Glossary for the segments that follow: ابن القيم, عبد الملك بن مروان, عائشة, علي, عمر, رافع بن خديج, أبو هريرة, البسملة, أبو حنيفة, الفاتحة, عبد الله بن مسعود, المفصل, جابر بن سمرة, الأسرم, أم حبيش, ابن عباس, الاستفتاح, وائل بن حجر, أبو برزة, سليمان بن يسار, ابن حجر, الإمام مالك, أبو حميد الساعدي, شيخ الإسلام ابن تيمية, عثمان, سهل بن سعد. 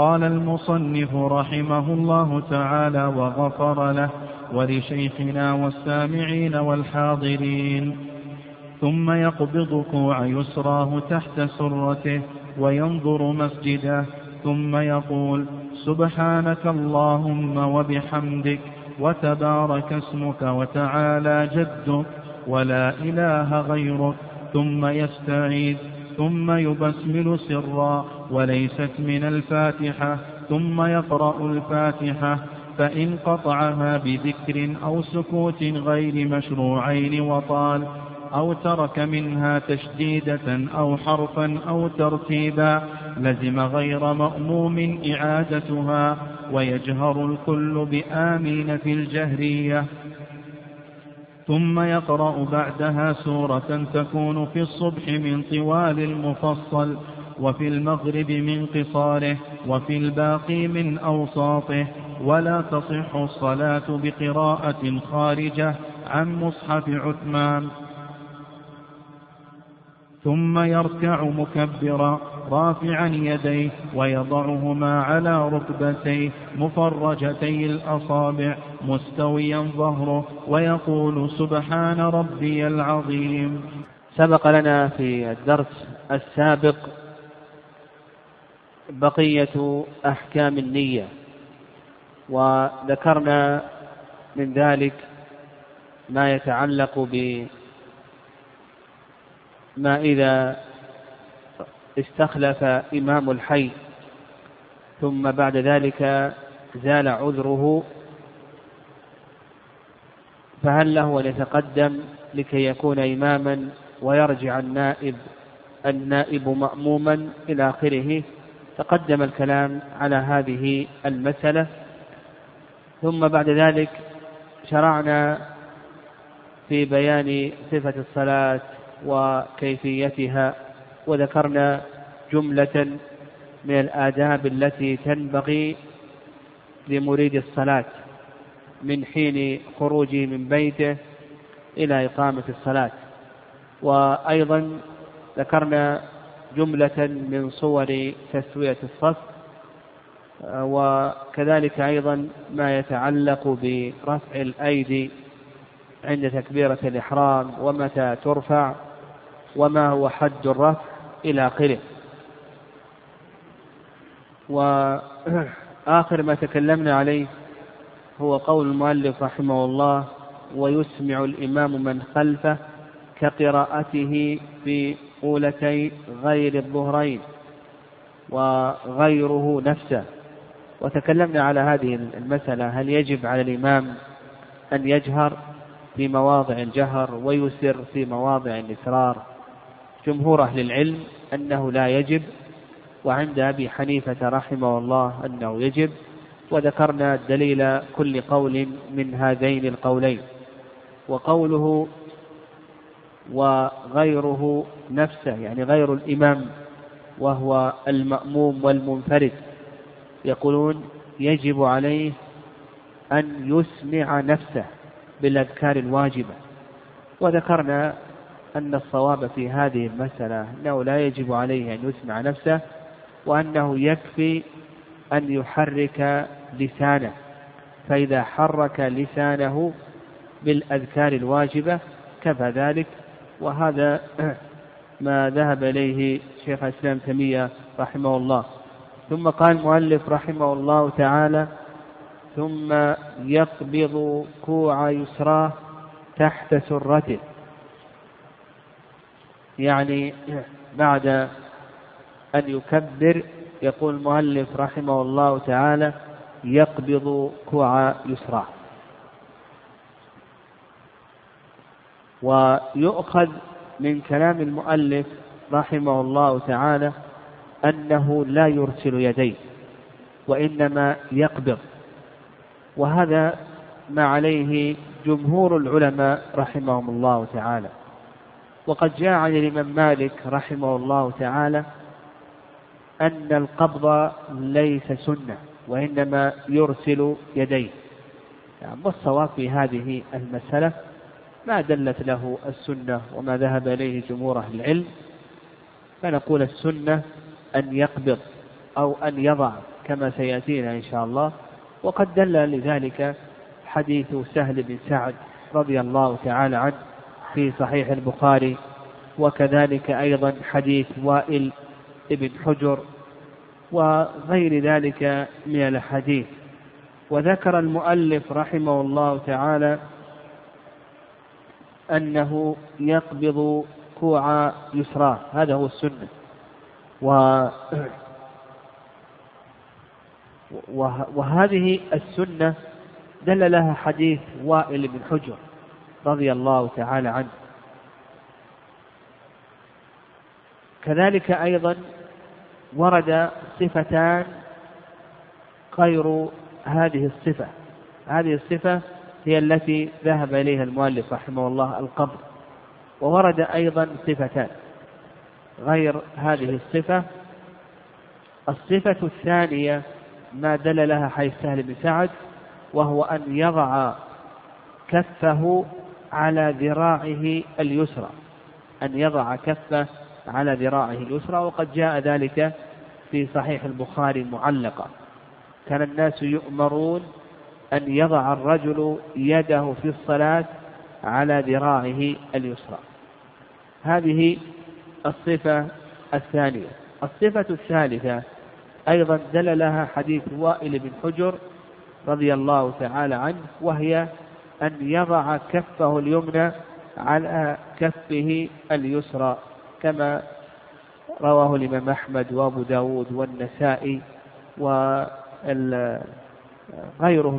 قال المصنف رحمه الله تعالى وغفر له ولشيخنا والسامعين والحاضرين. ثم يقبض كوع يسراه تحت سرته وينظر مسجده ثم يقول: سبحانك اللهم وبحمدك وتبارك اسمك وتعالى جدك ولا إله غيرك، ثم يستعيذ، ثم يبسمل سرا وليست من الفاتحة، ثم يقرأ الفاتحة، فإن قطعها بذكر أو سكوت غير مشروعين وطال، أو ترك منها تشديدة أو حرفا أو ترتيبا، لزم غير مأموم إعادتها، ويجهر الكل بآمين في الجهرية. ثم يقرأ بعدها سورة تكون في الصبح من طوال المفصل، وفي المغرب من قصاره، وفي الباقي من أوساطه، ولا تصح الصلاة بقراءة خارجة عن مصحف عثمان. ثم يركع مكبرا رافعا يديه ويضعهما على ركبتيه مفرجتي الأصابع مستويا ظهره، ويقول: سبحان ربي العظيم. سبق لنا في الدرس السابق بقية أحكام النية، وذكرنا من ذلك ما يتعلق بما إذا استخلف إمام الحي ثم بعد ذلك زال عذره، فهل له أن يتقدم لكي يكون إماما ويرجع النائب مأموما إلى آخره. تقدم الكلام على هذه المسألة، ثم بعد ذلك شرعنا في بيان صفة الصلاة وكيفيتها، وذكرنا جملة من الآداب التي تنبغي لمريد الصلاة من حين خروجه من بيته إلى إقامة الصلاة، وأيضا ذكرنا جملة من صور تسوية الصف، وكذلك أيضا ما يتعلق برفع الأيدي عند تكبيرة الإحرام ومتى ترفع وما هو حد الرفع إلى آخره. وآخر ما تكلمنا عليه هو قول المؤلف رحمه الله: ويسمع الإمام من خلفه كقراءته في قولتي غير الظهرين وغيره نفسه. وتكلمنا على هذه المسألة، هل يجب على الإمام أن يجهر في مواضع الجهر ويسر في مواضع الإسرار؟ جمهور أهل العلم أنه لا يجب، وعند أبي حنيفة رحمه الله أنه يجب، وذكرنا دليل كل قول من هذين القولين. وقوله وغيره نفسه يعني غير الإمام وهو المأموم والمنفرد، يقولون يجب عليه أن يسمع نفسه بالأذكار الواجبة. وذكرنا أن الصواب في هذه المسألة أنه لا يجب عليه أن يسمع نفسه، وأنه يكفي أن يحرك لسانه، فإذا حرك لسانه بالأذكار الواجبة كفى ذلك. وهذا ما ذهب إليه شيخ الإسلام ابن تيمية رحمه الله. ثم قال المؤلف رحمه الله تعالى: ثم يقبض كوع يسراه تحت سرته، يعني بعد أن يكبر يقول المؤلف رحمه الله تعالى: يقبض كوع يسراه. ويؤخذ من كلام المؤلف رحمه الله تعالى أنه لا يرسل يديه وإنما يقبض، وهذا ما عليه جمهور العلماء رحمهم الله تعالى. وقد جاء عن الإمام مالك رحمه الله تعالى أن القبض ليس سنة وإنما يرسل يديه. يعني الصواب في هذه المسألة ما دلت له السنة وما ذهب إليه جمهور أهل العلم، فنقول السنة أن يقبض أو أن يضع كما سيأتينا إن شاء الله. وقد دل لذلك حديث سهل بن سعد رضي الله تعالى عنه في صحيح البخاري، وكذلك أيضا حديث وائل بن حجر وغير ذلك من الحديث. وذكر المؤلف رحمه الله تعالى أنه يقبض كوع يسراه، هذا هو السنة، وهذه السنة دل لها حديث وائل بن حجر رضي الله تعالى عنه. كذلك أيضا ورد صفتان غير هذه الصفة، هذه الصفة هي التي ذهب إليها المؤلف رحمه الله، القبض، وورد أيضا صفتان غير هذه الصفة. الصفة الثانية ما دل لها حيث سهل بن سعد، وهو أن يضع كفه على ذراعه اليسرى، أن يضع كفه على ذراعه اليسرى، وقد جاء ذلك في صحيح البخاري معلقا. كان الناس يؤمرون أن يضع الرجل يده في الصلاة على ذراعه اليسرى. هذه الصفة الثانية. الصفة الثالثة أيضا دل لها حديث وائل بن حجر رضي الله تعالى عنه، وهي أن يضع كفه اليمنى على كفه اليسرى، كما رواه الإمام أحمد وأبو داود والنسائي وغيرهم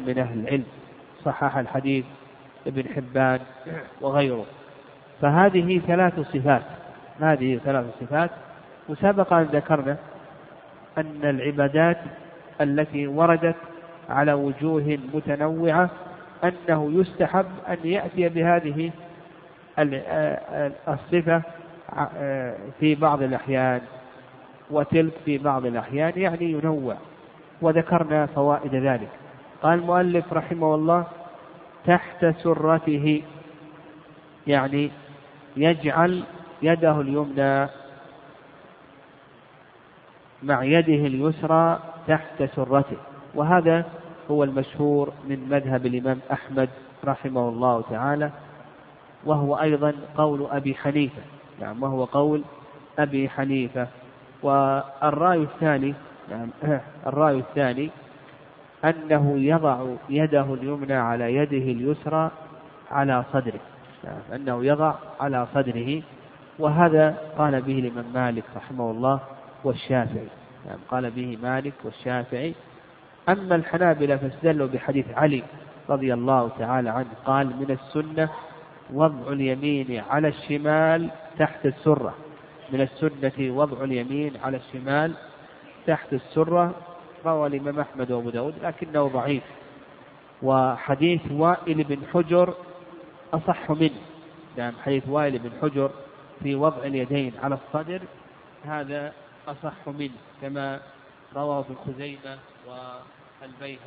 من أهل العلم، صحح الحديث ابن حبان وغيره. فهذه ثلاث صفات، هذه ثلاث صفات. وسبق أن ذكرنا أن العبادات التي وردت على وجوه متنوعة أنه يستحب أن يأتي بهذه الصفة في بعض الأحيان وتلك في بعض الأحيان، يعني ينوع. وذكرنا فوائد ذلك. قال المؤلف رحمه الله تحت سرته، يعني يجعل يده اليمنى مع يده اليسرى تحت سرته، وهذا هو المشهور من مذهب الإمام أحمد رحمه الله تعالى، وهو أيضا قول أبي حنيفة، نعم، وهو قول أبي حنيفة. والرأي الثاني، نعم، الرأي الثاني أنه يضع يده اليمنى على يده اليسرى على صدره، نعم، أنه يضع على صدره، وهذا قال به الإمام مالك رحمه الله والشافعي، نعم، قال به مالك والشافعي. أما الحنابلة فاستدلوا بحديث علي رضي الله تعالى عنه قال من السنة وضع اليمين على الشمال تحت السرة، من السنة وضع اليمين على الشمال تحت السرة. روى الإمام أحمد وأبو داود لكنه ضعيف، وحديث وائل بن حجر أصح منه، يعني حديث وائل بن حجر في وضع اليدين على الصدر هذا أصح منه، كما رواه ابن خزيمة والبيهقي.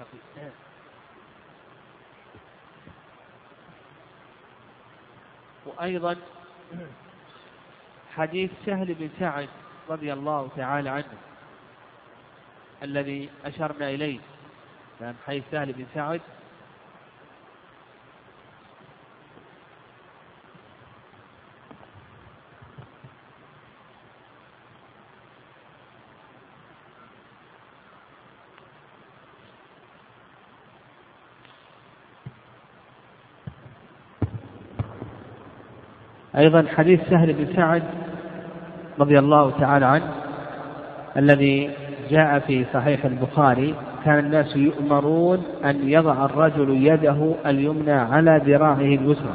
وأيضا حديث سهل بن سعد رضي الله تعالى عنه الذي أشرنا إليه، حديث سهل بن سعد أيضا حديث سهل بن سعد رضي الله تعالى عنه الذي جاء في صحيح البخاري، كان الناس يؤمرون أن يضع الرجل يده اليمنى على ذراعه اليسرى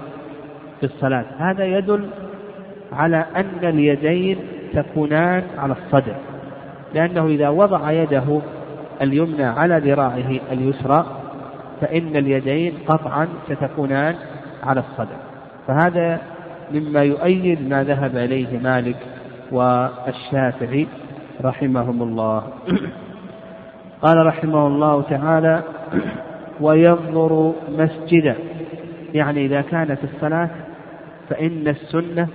في الصلاة. هذا يدل على أن اليدين تكونان على الصدر، لأنه إذا وضع يده اليمنى على ذراعه اليسرى فإن اليدين قطعا ستكونان على الصدر. فهذا مما يؤيد ما ذهب إليه مالك والشافعي رحمهم الله. قال رحمه الله تعالى وينظر مسجدا، يعني إذا كانت الصلاة فإن السنة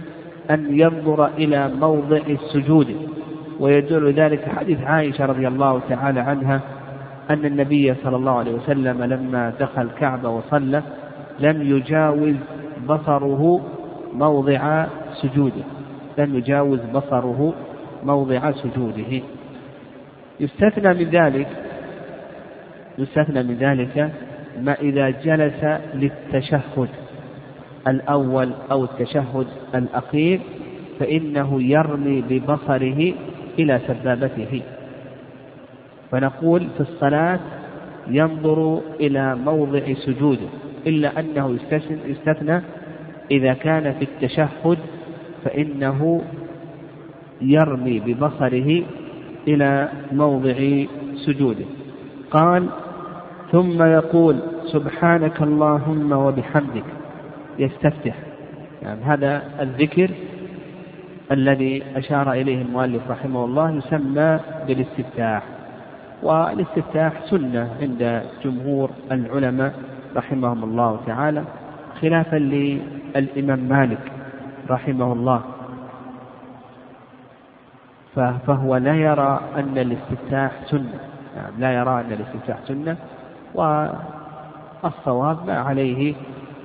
أن ينظر إلى موضع السجود، ويدل ذلك حديث عائشة رضي الله تعالى عنها أن النبي صلى الله عليه وسلم لما دخل الكعبة وصلى لم يجاوز بصره موضع سجوده، يستثنى من ذلك ما إذا جلس للتشهد الأول أو التشهد الأخير فإنه يرمي ببصره إلى سبابته، فنقول في الصلاة ينظر إلى موضع سجوده، إلا أنه يستثنى إذا كان في التشهد فإنه يرمي ببصره إلى موضع سجوده. قال: ثم يقول سبحانك اللهم وبحمدك، يستفتح. يعني هذا الذكر الذي أشار إليه المؤلف رحمه الله يسمى بالاستفتاح، والاستفتاح سنة عند جمهور العلماء رحمهم الله تعالى، خلافا للإمام مالك رحمه الله، فهو لا يرى أن الاستفتاح سنة، والصواب ما عليه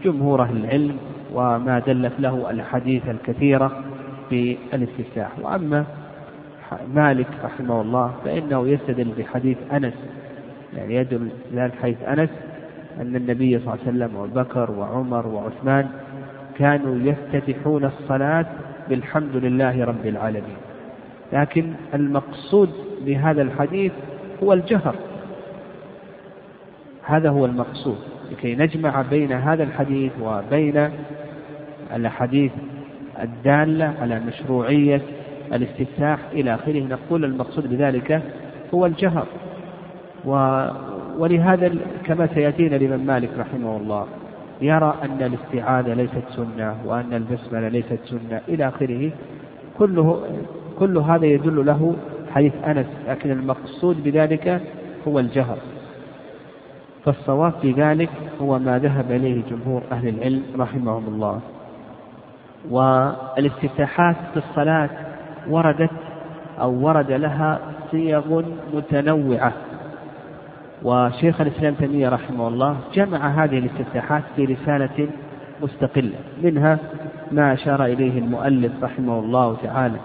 جمهور أهل العلم وما دلت له الحديث الكثيرة بالاستفتاح. وأما مالك رحمه الله فإنه يستدل بحديث أنس، يعني يدل ذلك حديث أنس أن النبي صلى الله عليه وسلم وأبو بكر وعمر وعثمان كانوا يفتتحون الصلاة بالحمد لله رب العالمين، لكن المقصود بهذا الحديث هو الجهر، هذا هو المقصود، لكي نجمع بين هذا الحديث وبين الحديث الدالة على مشروعية الاستفتاح إلى آخره، نقول المقصود بذلك هو الجهر، ولهذا كما سيأتينا لمن مالك رحمه الله يرى أن الاستعاذة ليست سنة وأن البسملة ليست سنة إلى آخره، كل هذا يدل له حديث أنس، لكن المقصود بذلك هو الجهر. فالصواب في ذلك هو ما ذهب إليه جمهور أهل العلم رحمهم الله. والاستفتاحات في الصلاة ورد لها صيغ متنوعة، وشيخ الإسلام ابن تيمية رحمه الله جمع هذه الاستفتاحات في رسالة مستقلة، منها ما أشار إليه المؤلف رحمه الله تعالى: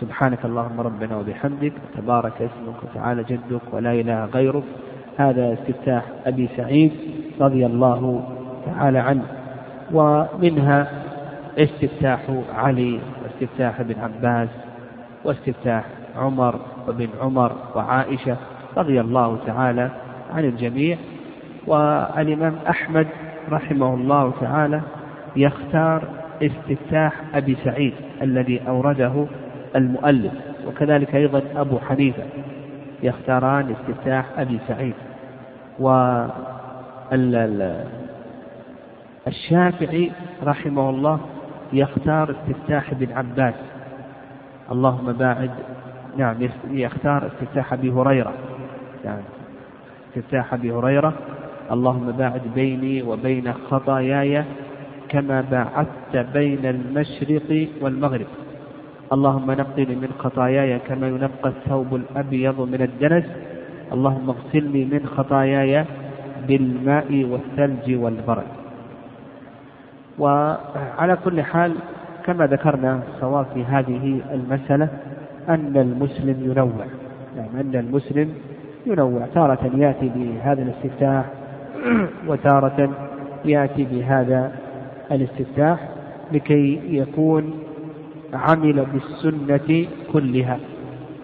سبحانك اللهم ربنا وبحمدك، تبارك اسمك وتعالى جدك ولا إله غيرك، هذا استفتاح أبي سعيد رضي الله تعالى عنه. ومنها استفتاح علي، واستفتاح ابن عباس، واستفتاح عمر وابن عمر وعائشة رضي الله تعالى عن الجميع. والإمام أحمد رحمه الله تعالى يختار استفتاح أبي سعيد الذي أورده المؤلف، وكذلك أيضا أبو حنيفة يختاران استفتاح أبي سعيد. والشافعي رحمه الله يختار استفتاح ابن عباس اللهم باعد، يختار استفتاح أبي هريرة، استفتاح أبي هريرة اللهم باعد بيني وبين خطاياي كما باعدت بين المشرق والمغرب، اللهم نقني من خطاياي كما ينقى الثوب الأبيض من الدنس، اللهم اغسلني من خطاياي بالماء والثلج والبرد. وعلى كل حال كما ذكرنا الصواب في هذه المسألة أن المسلم ينوع، تارة يأتي بهذا الاستفتاح وتارة يأتي بهذا الاستفتاح لكي يكون عمل بالسنة كلها،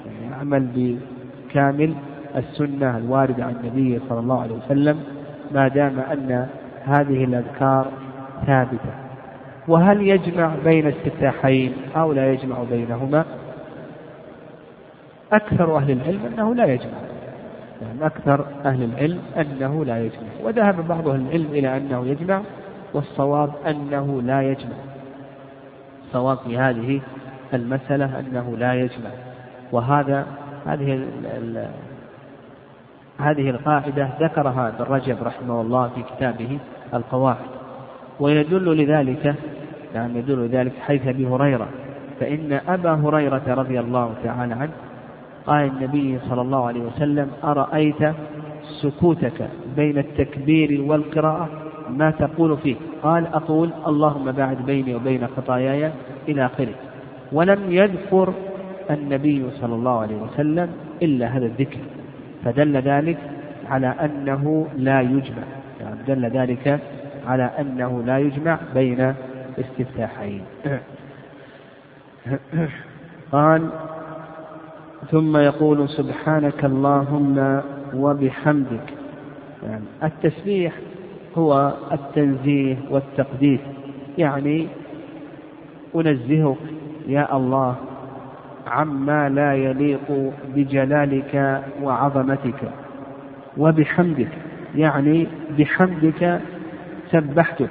يعني عمل بكامل السنة الواردة عن النبي صلى الله عليه وسلم ما دام أن هذه الأذكار ثابتة. وهل يجمع بين استفتاحين أو لا يجمع بينهما؟ أكثر أهل العلم أنه لا يجمع، وذهب بعض أهل العلم إلى أنه يجمع، والصواب أنه لا يجمع. الصواب في هذه المسألة أنه لا يجمع، وهذا هذه القاعدة ذكرها ابن رجب رحمه الله في كتابه القواعد. ويدل لذلك حيث أبي هريرة، فإن أبا هريرة رضي الله تعالى عنه قال النبي صلى الله عليه وسلم: أرأيت سكوتك بين التكبير والقراءة ما تقول فيه. قال أقول اللهم باعد بيني وبين خطاياي إلى آخره. ولم يذكر النبي صلى الله عليه وسلم إلا هذا الذكر، فدل ذلك على أنه لا يجمع، يعني دل ذلك على أنه لا يجمع بين استفتاحين. قال ثم يقول سبحانك اللهم وبحمدك. يعني التسبيح هو التنزيه والتقديس، يعني أنزهك يا الله عما لا يليق بجلالك وعظمتك، وبحمدك يعني بحمدك سبحتك،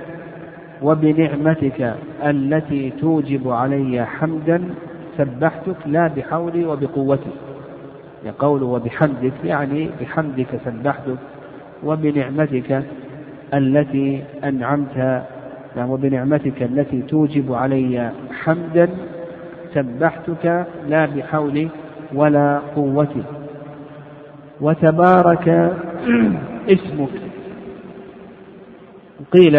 وبنعمتك التي توجب علي حمدا سبحتك لا بحولي وبقوتي. يقول وبحمدك يعني بحمدك سبحتك، وبنعمتك التي أنعمت، وبنعمتك التي توجب علي حمدا سبحتك لا بحولي ولا قوتي. وتبارك اسمك، قيل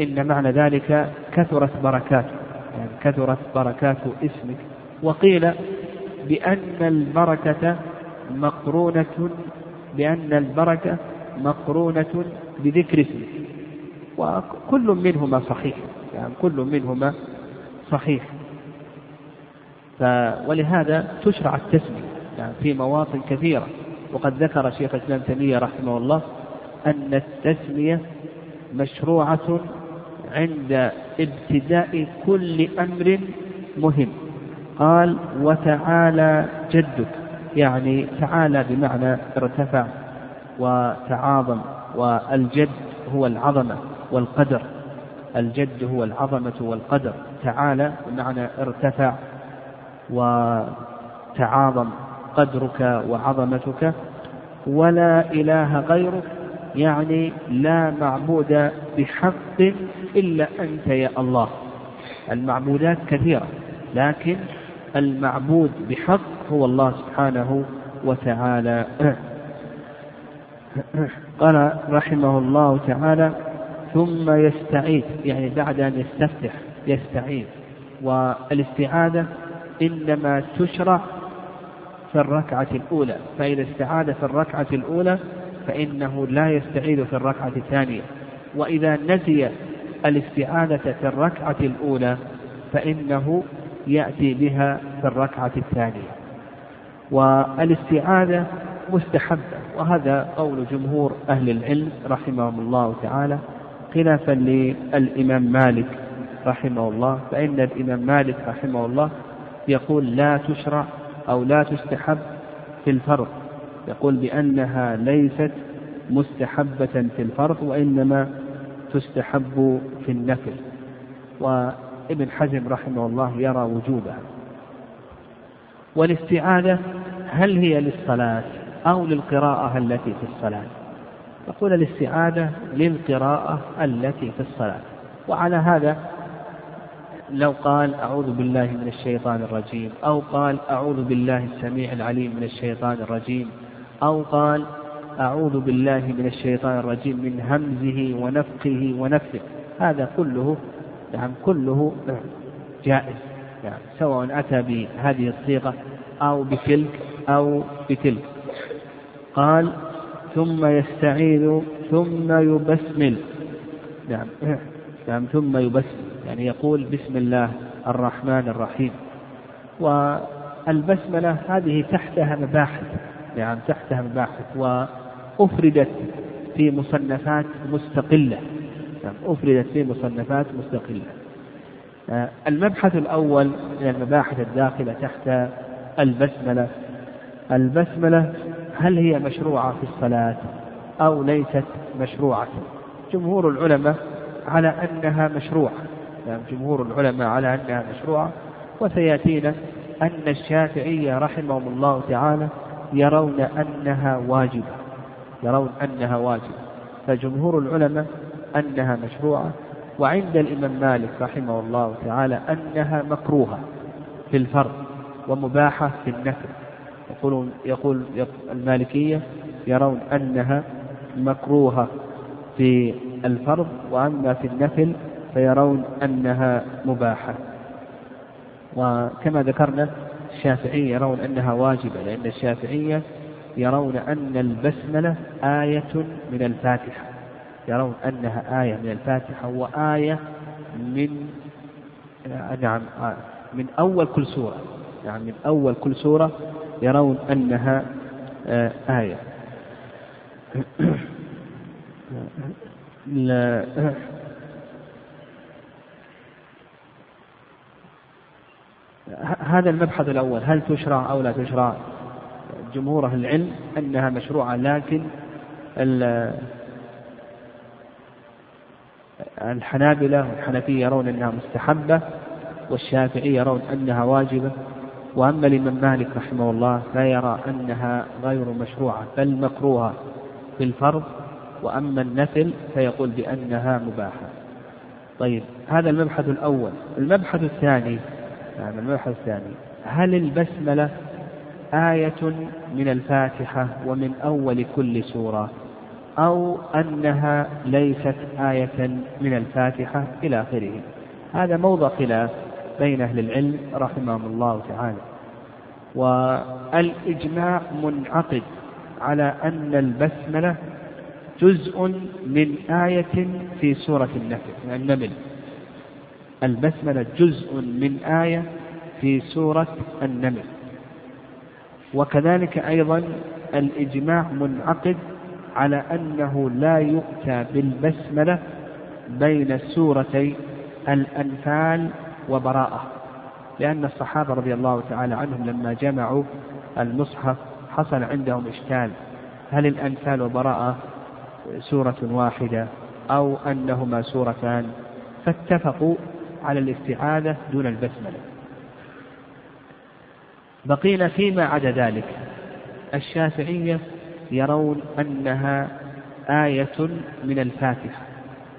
إن معنى ذلك كثرت بركاته، يعني كثرت بركات اسمك. وقيل بأن البركة مقرونة بذكر اسمك، وكل منهما صحيح، يعني كل منهما صحيح. ولهذا تشرع التسمية يعني في مواطن كثيرة. وقد ذكر شيخ الإسلام ابن تيمية رحمه الله أن التسمية مشروعة عند ابتداء كل أمر مهم. قال وتعالى جدك، يعني تعالى بمعنى ارتفع وتعاظم، والجد هو العظمة والقدر، الجد هو العظمة والقدر. تعالى بمعنى ارتفع وتعاظم قدرك وعظمتك. ولا إله غيرك، يعني لا معبود بحق إلا أنت يا الله. المعبودات كثيرة، لكن المعبود بحق هو الله سبحانه وتعالى. قال رحمه الله تعالى ثم يستعيذ، يعني بعد أن يستفتح يستعيذ. والاستعاذة إنما تشرع في الركعة الأولى، فإذا استعاذ في الركعة الأولى فإنه لا يستعيذ في الركعة الثانية. وإذا نسي الاستعاذة في الركعة الأولى فإنه يأتي بها في الركعة الثانية. والاستعاذة مستحبة، وهذا قول جمهور أهل العلم رحمهم الله تعالى، خلافا للإمام مالك رحمه الله. فإن الإمام مالك رحمه الله يقول لا تشرع أو لا تستحب في الفرض، يقول بأنها ليست مستحبة في الفرض وإنما تستحب في النفل. وابن حزم رحمه الله يرى وجوبها. والاستعاذة هل هي للصلاة أو للقراءة التي في الصلاة؟ يقول الاستعاذة للقراءة التي في الصلاة. وعلى هذا لو قال أعوذ بالله من الشيطان الرجيم، أو قال أعوذ بالله السميع العليم من الشيطان الرجيم، أو قال أعوذ بالله من الشيطان الرجيم من همزه ونفخه ونفثه، هذا كله يعني كله جائز، يعني سواء أتى بهذه الصيغة أو بتلك أو بتلك. قال ثم يستعيذ ثم يبسمل، يعني ثم يبسمل، يعني يقول بسم الله الرحمن الرحيم. والبسملة هذه تحتها مباحث، يعني تحتها مباحث، وأفردت في مصنفات مستقلة، يعني أفردت في مصنفات مستقلة. المبحث الأول من المباحث الداخلة تحت البسملة، البسملة هل هي مشروعة في الصلاة أو ليست مشروعة؟ جمهور العلماء على أنها مشروعة، يعني جمهور العلماء على أنها مشروعة. وسيأتينا أن الشافعية رحمهم الله تعالى يرون أنها واجبة، يرون أنها واجبة، فجمهور العلماء أنها مشروعة. وعند الإمام مالك رحمه الله تعالى أنها مكروهة في الفرض ومباحة في النفل. يقول المالكية يرون أنها مكروهة في الفرض، وأما في النفل فيرون أنها مباحة. وكما ذكرنا الشافعية يرون أنها واجبة، لأن الشافعية يرون أن البسملة آية من الفاتحة، يرون أنها آية من الفاتحة وآية من أول كل سورة، يعني من أول كل سورة يرون أنها آية. هذا المبحث الأول، هل تشرع أو لا تشرع؟ جمهور أهل العلم أنها مشروعة، لكن الحنابلة والحنفية يرون أنها مستحبة، والشافعي يرون أنها واجبة. وأما الإمام مالك رحمه الله لا يرى أنها غير مشروعة بل مكروهة في الفرض، وأما النفل فيقول بأنها مباحة. طيب، هذا المبحث الأول. المبحث الثاني، يعني المبحث الثاني، هل البسملة آية من الفاتحة ومن أول كل سورة، أو أنها ليست آية من الفاتحة إلى آخره؟ هذا موضع خلاف بين أهل العلم رحمهم الله تعالى، والإجماع منعقد على أن البسملة جزء من آية في سورة النمل. البسملة جزء من آية في سورة النمل، وكذلك أيضا الإجماع منعقد على أنه لا يؤتى بالبسملة بين سورتي الأنفال وبراءة، لأن الصحابة رضي الله تعالى عنهم لما جمعوا المصحف حصل عندهم إشكال، هل الأنفال وبراءة سورة واحدة أو أنهما سورتان؟ فاتفقوا على الاستعاذة دون البسملة. بقينا فيما عدا ذلك. الشافعية يرون أنها آية من الفاتحة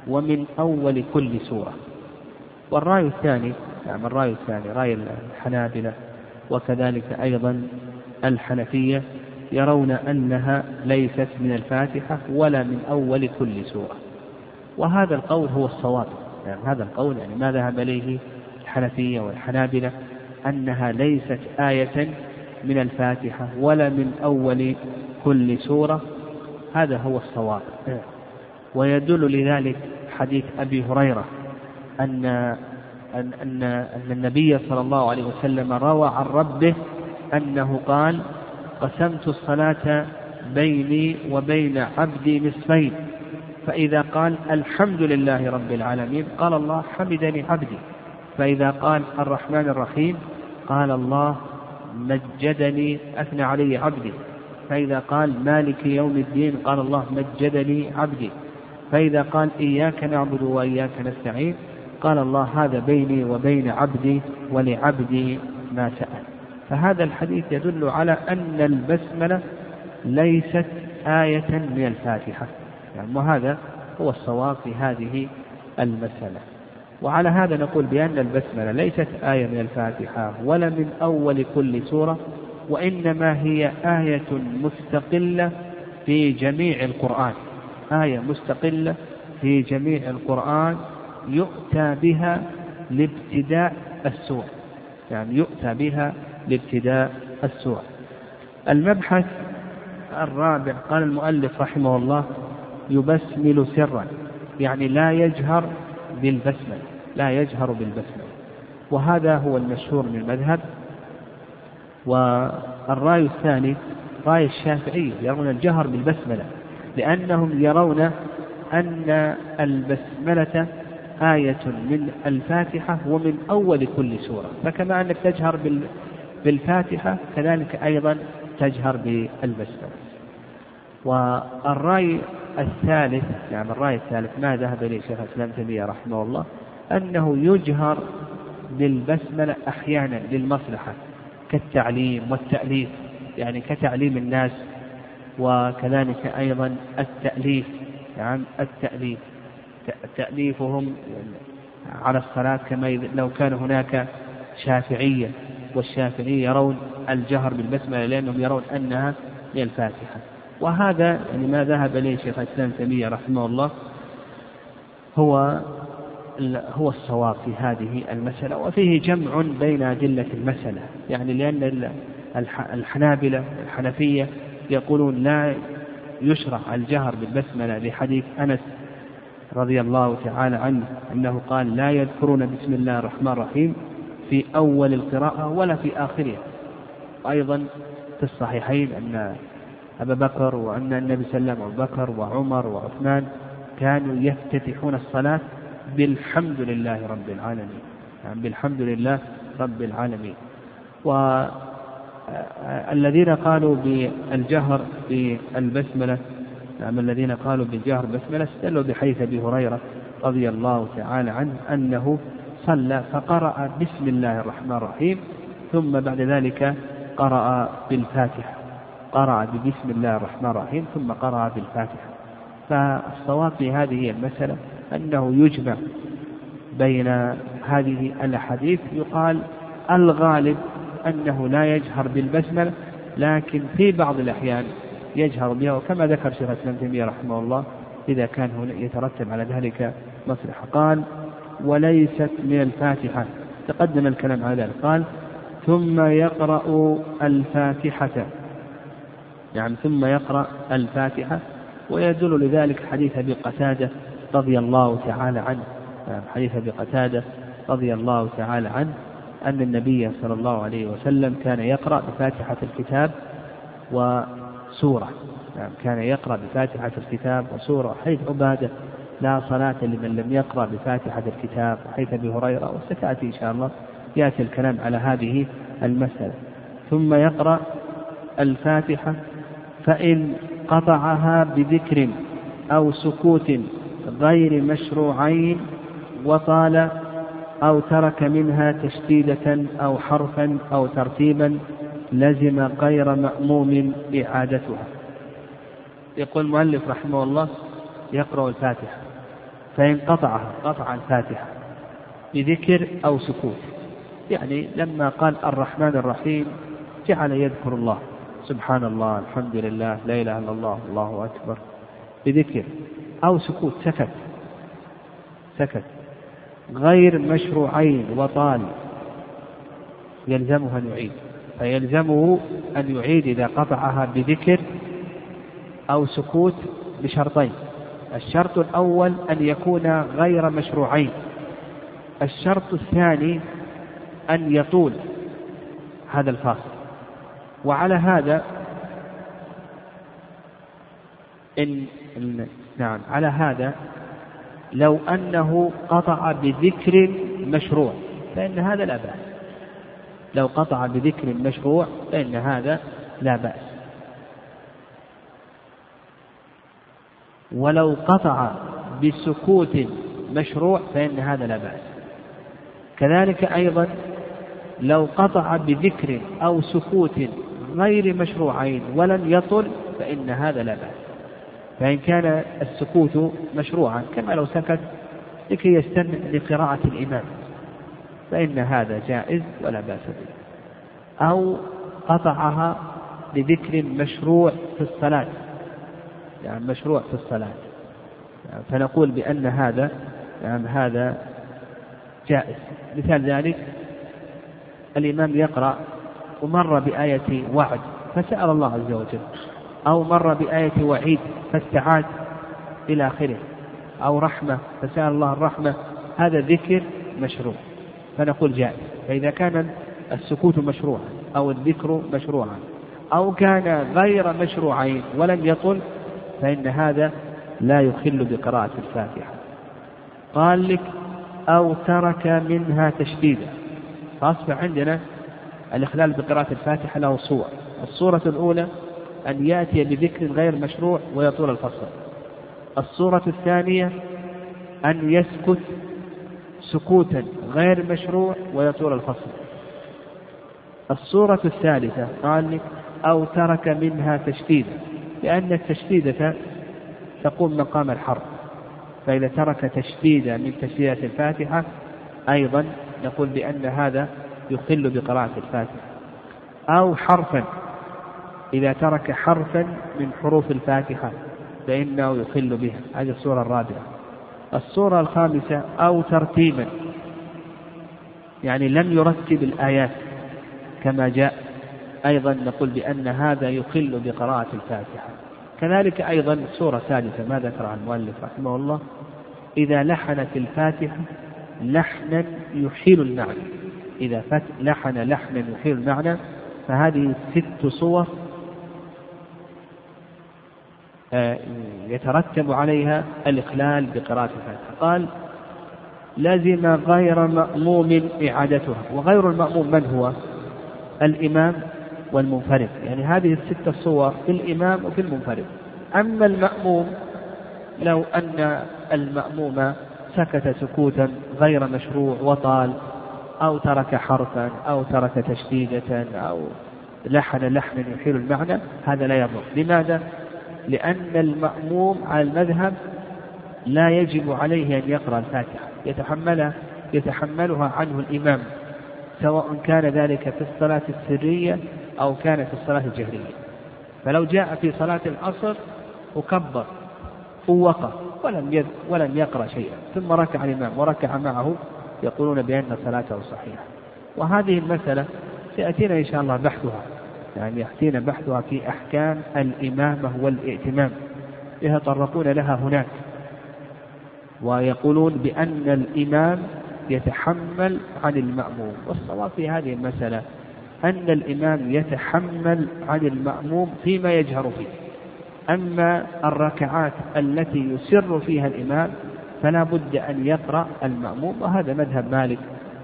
ومن أول كل سورة، والرأي الثاني، يعني الرأي الثاني رأي الحنابلة وكذلك أيضا الحنفية، يرون أنها ليست من الفاتحة ولا من أول كل سورة. وهذا القول هو الصواب، يعني هذا القول، يعني ما ذهب إليه الحنفية والحنابلة أنها ليست آية من الفاتحة ولا من أول كل سورة، هذا هو الصواب. ويدل لذلك حديث أبي هريرة أن النبي صلى الله عليه وسلم روى عن ربه أنه قال: قسمت الصلاة بيني وبين عبدي نصفين، فإذا قال الحمد لله رب العالمين قال الله حمدني عبدي، فإذا قال الرحمن الرحيم قال الله مجدني أثنى علي عبدي، فإذا قال مالك يوم الدين قال الله مجدني عبدي، فإذا قال إياك نعبد وإياك نستعين قال الله هذا بيني وبين عبدي ولعبدي ما سأل. فهذا الحديث يدل على أن البسملة ليست آية من الفاتحة، يعني وهذا هو الصواب في هذه المسألة. وعلى هذا نقول بأن البسملة ليست آية من الفاتحة ولا من أول كل سورة، وإنما هي آية مستقلة في جميع القرآن، آية مستقلة في جميع القرآن يؤتى بها لابتداء السورة، يعني يؤتى بها لابتداء السورة. المبحث الرابع، قال المؤلف رحمه الله: يبسمل سرا، يعني لا يجهر بالبسملة، لا يجهر بالبسملة، وهذا هو المشهور من المذهب. والرأي الثاني رأي الشافعي، يرون الجهر بالبسملة، لأنهم يرون أن البسملة آية من الفاتحة ومن أول كل سورة، فكما أنك تجهر بالفاتحة كذلك أيضا تجهر بالبسملة. والرأي الثالث، يعني الرأي الثالث ما ذهب إليه شيخ الإسلام ابن تيمية رحمه الله، أنه يجهر بالبسملة أحيانا للمصلحة كالتعليم والتأليف، يعني كتعليم الناس، وكذلك أيضا التأليف، يعني التأليف تأليفهم على الصلاة، كما لو كان هناك شافعية، والشافعية يرون الجهر بالبسملة لأنهم يرون أنها من الفاتحة. وهذا يعني ما ذهب إليه شيخ الإسلام ابن تيمية رحمه الله هو الصواب في هذه المسألة. وفيه جمع بين أدلة المسألة، يعني لأن الحنابلة الحنفية يقولون لا يشرع الجهر بالبسملة لحديث أنس رضي الله تعالى عنه أنه قال لا يذكرون بسم الله الرحمن الرحيم في أول القراءة ولا في آخرها. أيضا في الصحيحين أن أبا بكر وأن النبي صلى الله عليه وسلم أبو بكر وعمر وعثمان كانوا يفتتحون الصلاة بالحمد لله رب العالمين، يعني بالحمد لله رب العالمين. والذين قالوا بالجهر بالبسملة، يعني الذين قالوا بالجهر بالبسملة استدلوا بحيث أبي هريرة رضي الله تعالى عنه أنه صلى فقرأ بسم الله الرحمن الرحيم ثم بعد ذلك قرأ بالفاتحة، قرأ ببسم الله الرحمن الرحيم ثم قرأ بالفاتحة. فالصواب في هذه المسألة أنه يجمع بين هذه الأحاديث. يقال الغالب أنه لا يجهر بالبسملة، لكن في بعض الأحيان يجهر بها، وكما ذكر شيخ الإسلام ابن تيمية رحمه الله إذا كان هنا يترتب على ذلك مصلحة. قال وليست من الفاتحة، تقدم الكلام على ذلك. قال ثم يقرأ الفاتحة، يعني ثم يقرأ الفاتحة، ويدل لذلك حديث أبي قتادة رضي الله تعالى عنه، حديث أبي قتادة رضي الله تعالى عنه أن النبي صلى الله عليه وسلم كان يقرأ بفاتحة الكتاب وسورة، كان يقرأ بفاتحة الكتاب وسورة، حيث عبادة لا صلاة لمن لم يقرأ بفاتحة الكتاب، حيث أبي هريرة، وستأتي إن شاء الله يأتي الكلام على هذه المسألة. ثم يقرأ الفاتحة فإن قطعها بذكر أو سكوت غير مشروعين وطال أو ترك منها تشديدة أو حرفا أو ترتيبا لزم غير مأموم إعادتها. يقول المؤلف رحمه الله يقرأ الفاتحة فإن قطعها، قطع الفاتحة بذكر أو سكوت، يعني لما قال الرحمن الرحيم جعل يذكر الله، سبحان الله، الحمد لله، لا إله إلا الله، الله أكبر، بذكر أو سكوت، سكت، سكت غير مشروعين وطال، يلزمه أن يعيد، فيلزمه أن يعيد إذا قطعها بذكر أو سكوت بشرطين. الشرط الأول أن يكون غير مشروعين، الشرط الثاني أن يطول هذا الفاصل. وعلى هذا نعم، على هذا لو أنه قطع بذكر مشروع فإن هذا لا بأس، لو قطع بذكر مشروع فإن هذا لا بأس. ولو قطع بسكوت مشروع فإن هذا لا بأس. كذلك أيضا لو قطع بذكر أو سكوت غير مشروعين ولم يطل فإن هذا لا بأس، فإن كان السكوت مشروعا كما لو سكت لكي يستمع لقراءة الإمام فإن هذا جائز ولا بأس به. أو قطعها بذكر مشروع في الصلاة، يعني مشروع في الصلاة، يعني فنقول بأن هذا يعني هذا جائز. مثال ذلك الإمام يقرأ ومر بآية وعد فسأل الله عز وجل، أو مر بآية وعيد فاستعاد إلى آخره، أو رحمة فسأل الله الرحمة، هذا ذكر مشروع فنقول جائز. فإذا كان السكوت مشروعا أو الذكر مشروعا أو كان غير مشروعين ولم يطل فإن هذا لا يخل بقراءة الفاتحة. قال لك أو ترك منها تشديدا، فأصبح عندنا الإخلال بقراءة الفاتحة له صور. الصورة الأولى أن يأتي بذكر غير مشروع ويطول الفصل، الصورة الثانية أن يسكت سكوتا غير مشروع ويطول الفصل، الصورة الثالثة قال لك أو ترك منها تشديدا، لأن التشديدة تقوم مقام الحرف، فإذا ترك تشديدة من تشديدات الفاتحة أيضا نقول بأن هذا يخل بقراءة الفاتحة. أو حرفا إذا ترك حرفا من حروف الفاتحة فإنه يخل بها. هذه الصورة الرابعة. الصورة الخامسة أو ترتيبا، يعني لم يرتب الآيات كما جاء، أيضا نقول بأن هذا يخل بقراءة الفاتحة. كذلك أيضا الصورة الثالثة ما ذكرها المؤلف رحمه الله، إذا لحنت الفاتحة لحنا يحيل المعنى، إذا لحن لحنا يحيل المعنى. فهذه ست صور يترتب عليها الإخلال بقراءة الفاتحة. قال لازم غير مأموم إعادتها، وغير المأموم من هو؟ الإمام والمنفرد، يعني هذه الستة صور في الإمام وفي المنفرد. أما المأموم لو أن المأموم سكت سكوتا غير مشروع وطال، أو ترك حرفا أو ترك تشديدة أو لحن لحنا يحيل المعنى، هذا لا يضر. لماذا؟ لأن المأموم على المذهب لا يجب عليه أن يقرأ الفاتحة، يتحملها عنه الإمام، سواء كان ذلك في الصلاة السرية أو كان في الصلاة الجهرية. فلو جاء في صلاة العصر وكبر ووقف ولم يقرأ شيئا، ثم ركع الإمام وركع معه، يقولون بأن صلاته صحيحة. وهذه المسألة سيأتينا إن شاء الله بحثها، يعني يأتينا بحثها في أحكام الإمامة والائتمام، يتطرقون لها هناك، ويقولون بأن الإمام يتحمل عن المأموم. والصواب في هذه المسألة أن الإمام يتحمل عن المأموم فيما يجهر فيه. أما الركعات التي يسر فيها الإمام فلا بد أن يقرأ المأموم، وهذا مذهب مالك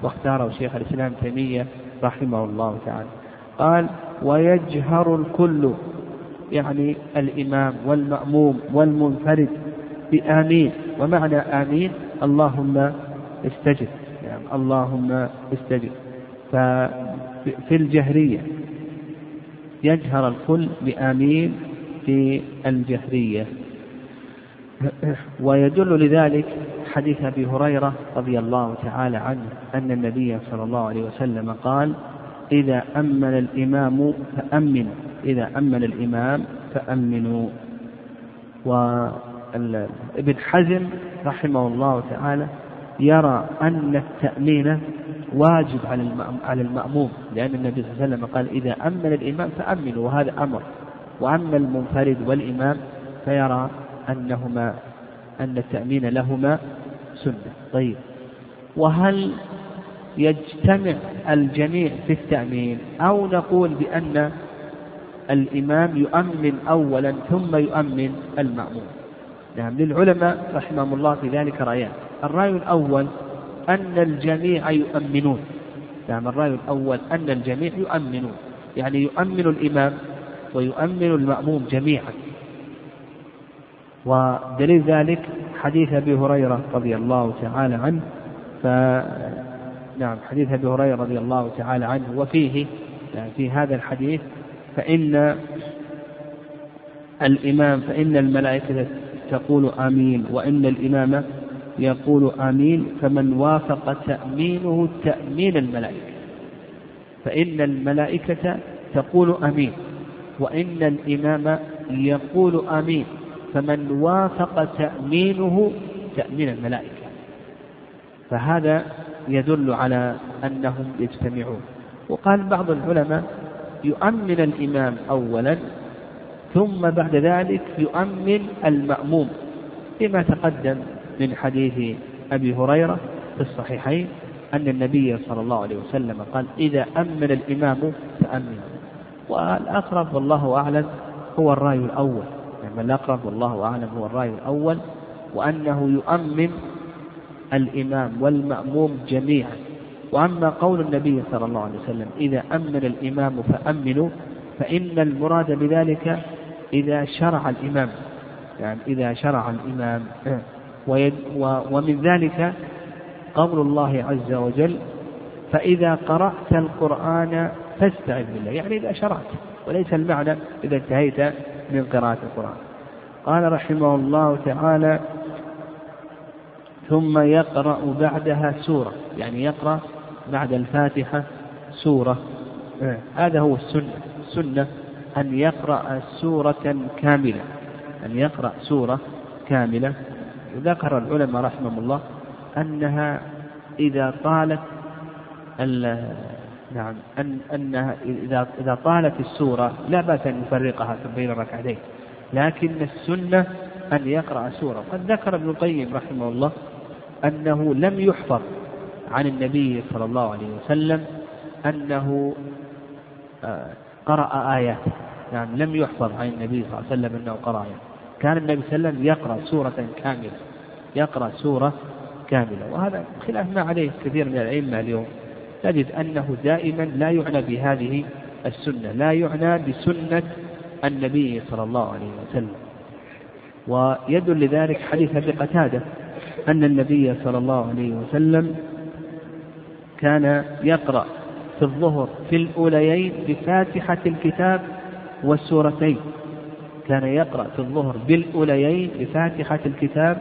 واختاره شيخ الإسلام تيمية رحمه الله تعالى. قال ويجهر الكل، يعني الإمام والمأموم والمنفرد، بآمين. ومعنى آمين اللهم استجب، يعني اللهم استجب. ففي الجهرية يجهر الكل بآمين في الجهرية. ويدل لذلك حديث أبي هريرة رضي الله تعالى عنه أن النبي صلى الله عليه وسلم قال إذا أمن الإمام فأمنوا، إذا أمن الإمام فأمنوا. وابن حزم رحمه الله تعالى يرى أن التأمين واجب على المأموم، لأن النبي صلى الله عليه وسلم قال إذا أمن الإمام فأمنوا، وهذا أمر. وأما المنفرد والإمام فيرى أن التأمين لهما سنة. طيب، وهل يجتمع الجميع في التأمين، أو نقول بأن الإمام يؤمن أولا ثم يؤمن المأموم؟ نعم، للعلماء رحمهم الله في ذلك رأيان. الرأي الأول أن الجميع يؤمنون، نعم، الرأي الأول أن الجميع يؤمنون، يعني يؤمن الإمام ويؤمن المأموم جميعا. ودليل ذلك حديث أبي هريرة رضي الله تعالى عنه، نعم، حديث أبي هريرة رضي الله تعالى عنه. وفيه، يعني في هذا الحديث، فإن الملائكة تقول آمين وإن الإمام يقول آمين، فمن وافق تأمينه تأمين الملائكة. فإن الملائكة تقول آمين وإن الإمام يقول آمين، فمن وافق تأمينه تأمين الملائكة. فهذا يدل على أنهم يجتمعون. وقال بعض العلماء يؤمن الإمام أولا ثم بعد ذلك يؤمن المأموم، لما تقدم من حديث أبي هريرة في الصحيحين أن النبي صلى الله عليه وسلم قال إذا أمن الإمام فأمن. والأقرب والله أعلم هو الرأي الأول، يعني الأقرب والله أعلم هو الرأي الأول، وأنه يؤمن الإمام والمأموم جميعا. وأما قول النبي صلى الله عليه وسلم إذا أمن الإمام فأمنوا، فإن المراد بذلك إذا شرع الإمام، يعني إذا شرع الإمام. ومن ذلك قول الله عز وجل فإذا قرأت القرآن فاستعذ بالله، يعني إذا شرعت، وليس المعنى إذا انتهيت من قراءة القرآن. قال رحمه الله تعالى ثم يقرأ بعدها سورة، يعني يقرأ بعد الفاتحة سورة. هذا هو السنة أن يقرأ سورة كاملة، أن يقرأ سورة كاملة. وذكر العلماء رحمهم الله أنها إذا طالت إذا طالت السورة لا بأس أن يفرقها بين الركعتين، لكن السنة أن يقرأ سورة. قد ذكر ابن القيم رحمه الله أنه لم يحفظ عن النبي صلى الله عليه وسلم أنه قرأ آيات، يعني لم يحفظ عن النبي صلى الله عليه وسلم أنه قرأ آيات. كان النبي صلى الله عليه وسلم يقرأ سورة كاملة، يقرأ سورة كاملة. وهذا خلاف ما عليه كثير من الأئمة اليوم، تجد أنه دائما لا يعنى بهذه السنة، لا يعنى بسنة النبي صلى الله عليه وسلم. ويدل لذلك حديث أبي قتادة أن النبي صلى الله عليه وسلم كان يقرأ في الظهر في الأوليين بفاتحة الكتاب والسورتين، كان يقرأ في الظهر بالأوليين بفاتحة الكتاب